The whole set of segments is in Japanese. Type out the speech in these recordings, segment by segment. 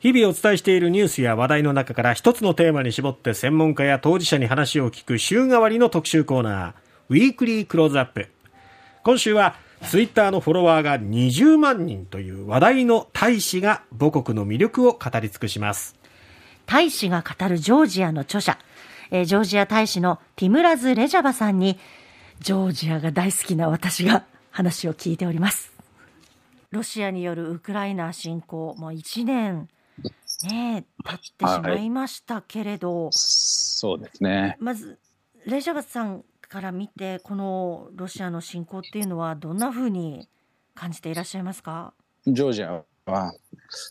日々お伝えしているニュースや話題の中から一つのテーマに絞って専門家や当事者に話を聞く週替わりの特集コーナー、ウィークリークローズアップ。今週はツイッターのフォロワーが20万人という話題の大使が母国の魅力を語り尽くします。大使が語るジョージアの著者、ジョージア大使のティムラズ・レジャバさんにジョージアが大好きな私が話を聞いております。ロシアによるウクライナ侵攻、もう1年ね、経ってしまいましたけれど、はい、そうですね。まずレジャバさんから見て、このロシアの侵攻っていうのはどんなふうに感じていらっしゃいますか？ジョージアは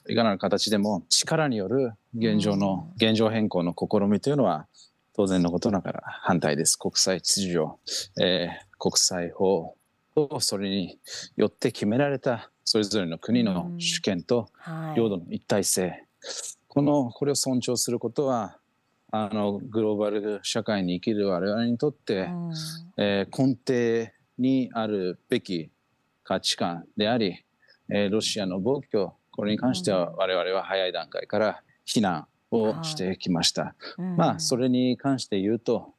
いかなる形でも力による現状変更の試みというのは当然のことながら反対です。国際秩序、国際法とそれによって決められたそれぞれの国の主権と領土の一体性、はい、これを尊重することはグローバル社会に生きる我々にとって、根底にあるべき価値観であり、ロシアの暴挙、これに関しては我々は早い段階から非難をしてきました、それに関して言うと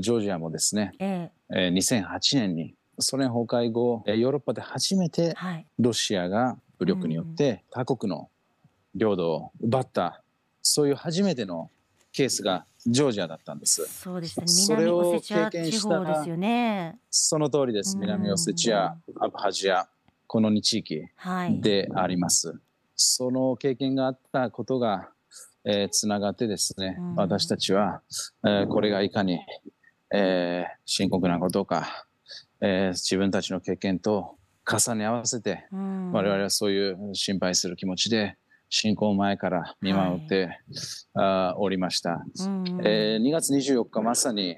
ジョージアもですね、2008年にソ連崩壊後、ヨーロッパで初めてロシアが武力によって他国の領土を奪った、そういう初めてのケースがジョージアだったんです。そうですね。南オセチア地方ですよね。その通りです。南オセチア、アブハジア、この2地域であります。はい、その経験があったことが、つながってですね、私たちは、これがいかに、深刻なことか、自分たちの経験と重ね合わせて、我々はそういう心配する気持ちで侵攻前から見守って、おりました、2月24日まさに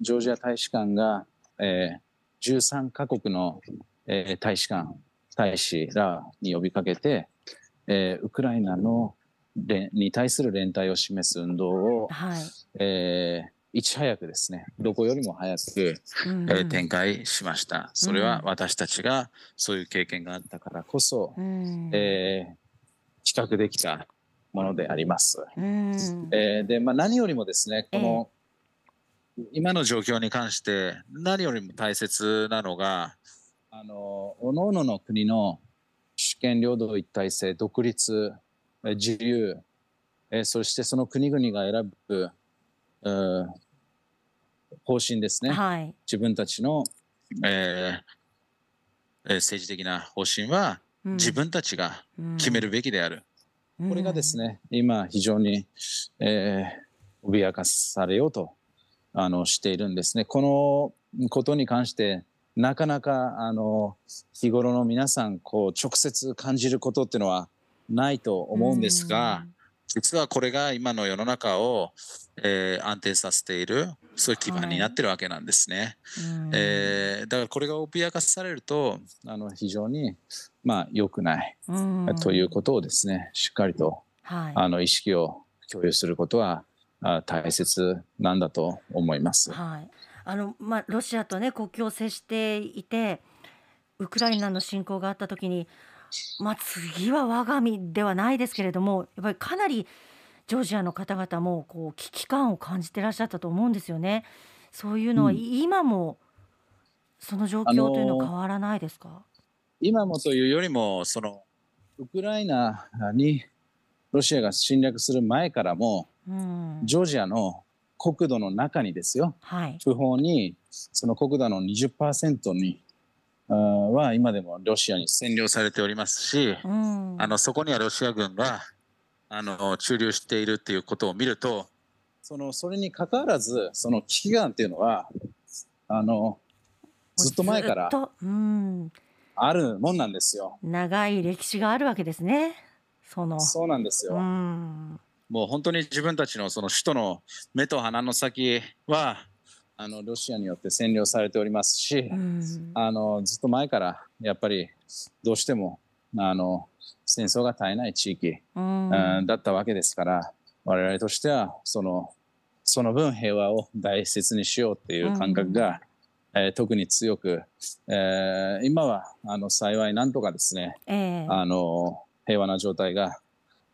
ジョージア大使館が、13カ国の、大使らに呼びかけて、ウクライナに対する連帯を示す運動を、いち早くですね、どこよりも早く、展開しました。それは私たちがそういう経験があったからこそ、比較できたものであります。で、何よりもですね、この、今の状況に関して何よりも大切なのが、各々の国の主権領土一体性、独立、自由、そしてその国々が選ぶ方針ですね、自分たちの、政治的な方針は自分たちが決めるべきである、これがですね今非常に、脅かされようとしているんですね。このことに関してなかなか日頃の皆さん直接感じることっていうのはないと思うんですが、実はこれが今の世の中を、安定させている、そういう基盤になっているわけなんですね、だからこれが脅かされると非常に良くないということをですね、しっかりと、意識を共有することは大切なんだと思います、ロシアと、国境を接していてウクライナの侵攻があった時に次は我が身ではないですけれども、やっぱりかなりジョージアの方々も危機感を感じてらっしゃったと思うんですよね。そういうのは今もその状況というのは変わらないですか？今もというよりもウクライナにロシアが侵略する前からも、ジョージアの国土の中にですよ、不法にその国土の 20% には今でもロシアに占領されておりますし、そこにはロシア軍が駐留しているっていうことを見ると、それにかかわらず危機感っていうのはずっと前からあるもんなんですよ。長い歴史があるわけですね。そうなんですよ、もう本当に自分たちの首都の目と鼻の先はロシアによって占領されておりますし、ずっと前からやっぱりどうしても戦争が絶えない地域、だったわけですから、我々としてはその分平和を大切にしようっていう感覚が、特に強く、今は幸いなんとかですね、平和な状態が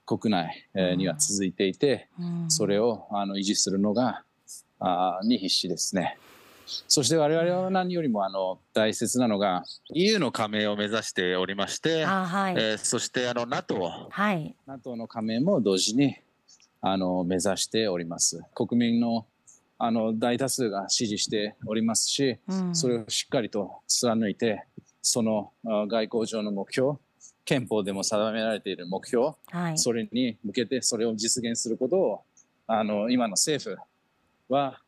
国内には続いていて、それを維持するのがに必死ですね。そして我々は何よりも大切なのが EU の加盟を目指しておりまして、はいそしてNATO、はい、NATO の加盟も同時に目指しております。国民の大多数が支持しておりますし、それをしっかりと貫いて、その外交上の目標、憲法でも定められている目標、はい、それに向けて、それを実現することを今の政府は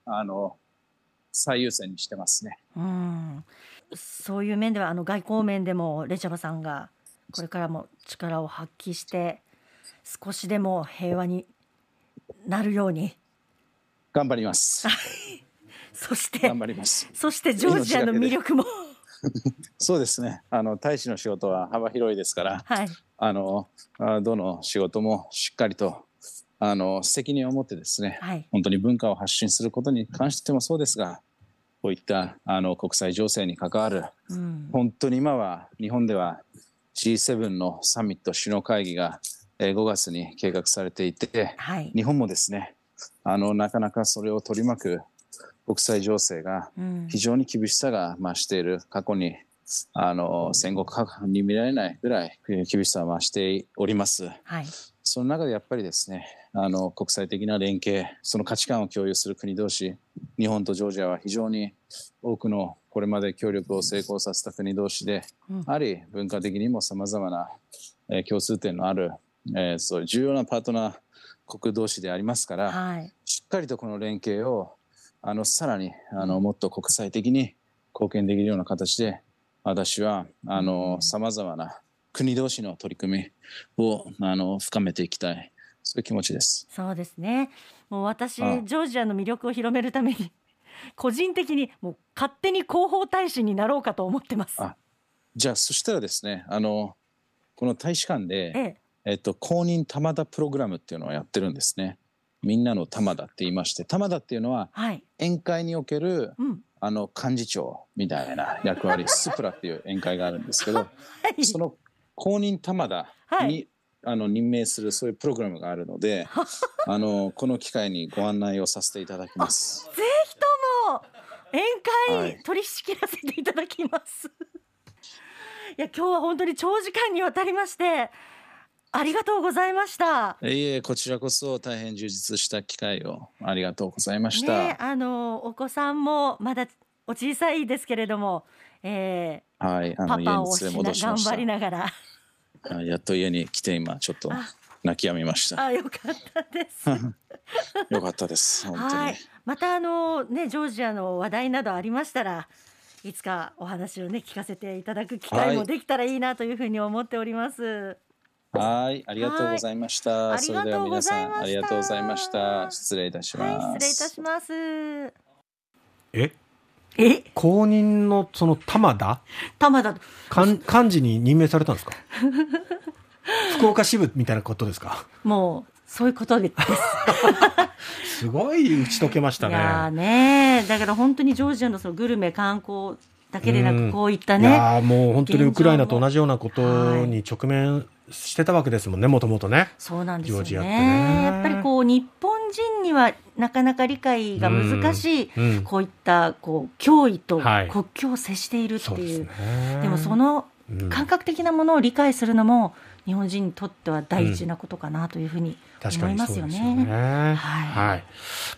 最優先にしてますね。そういう面では外交面でもレジャバさんがこれからも力を発揮して少しでも平和になるように頑張ります。そしてジョージアの魅力もそうですね。大使の仕事は幅広いですから、はい、どの仕事もしっかりと責任を持ってですね、はい、本当に文化を発信することに関してもそうですが、こういった国際情勢に関わる、本当に今は日本では G7 のサミット首脳会議が5月に計画されていて、はい、日本もですねなかなかそれを取り巻く国際情勢が非常に厳しさが増している、過去に戦後に見られないぐらい厳しさは増しております、はい、その中でやっぱりですね国際的な連携、その価値観を共有する国同士、日本とジョージアは非常に多くのこれまで協力を成功させた国同士で、やはり文化的にもさまざまな共通点のあるそういう重要なパートナー国同士でありますから、はい、しっかりとこの連携をさらにもっと国際的に貢献できるような形で、私はさまざまな国同士の取り組みを深めていきたい、そういう気持ちです。そうですね。もう私、ジョージアの魅力を広めるために個人的にもう勝手に広報大使になろうかと思ってます。じゃあそしたらですねこの大使館で、公認玉田プログラムっていうのをやってるんですね。みんなの玉田って言いまして、玉田っていうのは宴会における、幹事長みたいな役割スプラっていう宴会があるんですけど、はい、その公認玉田に、はい、任命するそういうプログラムがあるのでこの機会にご案内をさせていただきます。ぜひとも宴会取り仕切らせていただきます。いや、今日は本当に長時間にわたりましてありがとうございました。こちらこそ大変充実した機会をありがとうございました。ね、お子さんもまだお小さいですけれども、はい、パパを頑張りながらやっと家に来て今ちょっと泣き止みました。よかったです。よかったです。本当に。はい、またジョージアの話題などありましたら、いつかお話をね聞かせていただく機会もできたらいいなというふうに思っております。はい、ありがとうございました。それでは皆さん、ありがとうございました。失礼いたします。はい、失礼いたします。公認のその玉田幹事に任命されたんですか？福岡支部みたいなことですか？もうそういうことです。すごい打ち解けましたね。いやね、だから本当にジョージアのそのグルメ観光だけでなく、こういったね、いやもう本当にウクライナと同じようなことに直面、はい、してたわけですもんね、もともとね。そうなんですよね。やっぱりこう日本人にはなかなか理解が難しい、こういったこう脅威と国境を接しているっていう、はい、でもその感覚的なものを理解するのも日本人にとっては大事なことかなというふうに思いますよね。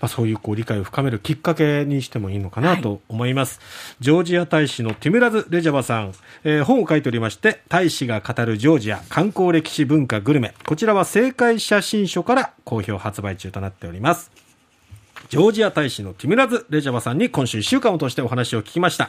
そういう理解を深めるきっかけにしてもいいのかなと思います、はい、ジョージア大使のティムラズ・レジャバさん、本を書いておりまして、大使が語るジョージア観光歴史文化グルメ、こちらは正解写真書から好評発売中となっております。ジョージア大使のティムラズ・レジャバさんに今週1週間を通してお話を聞きました。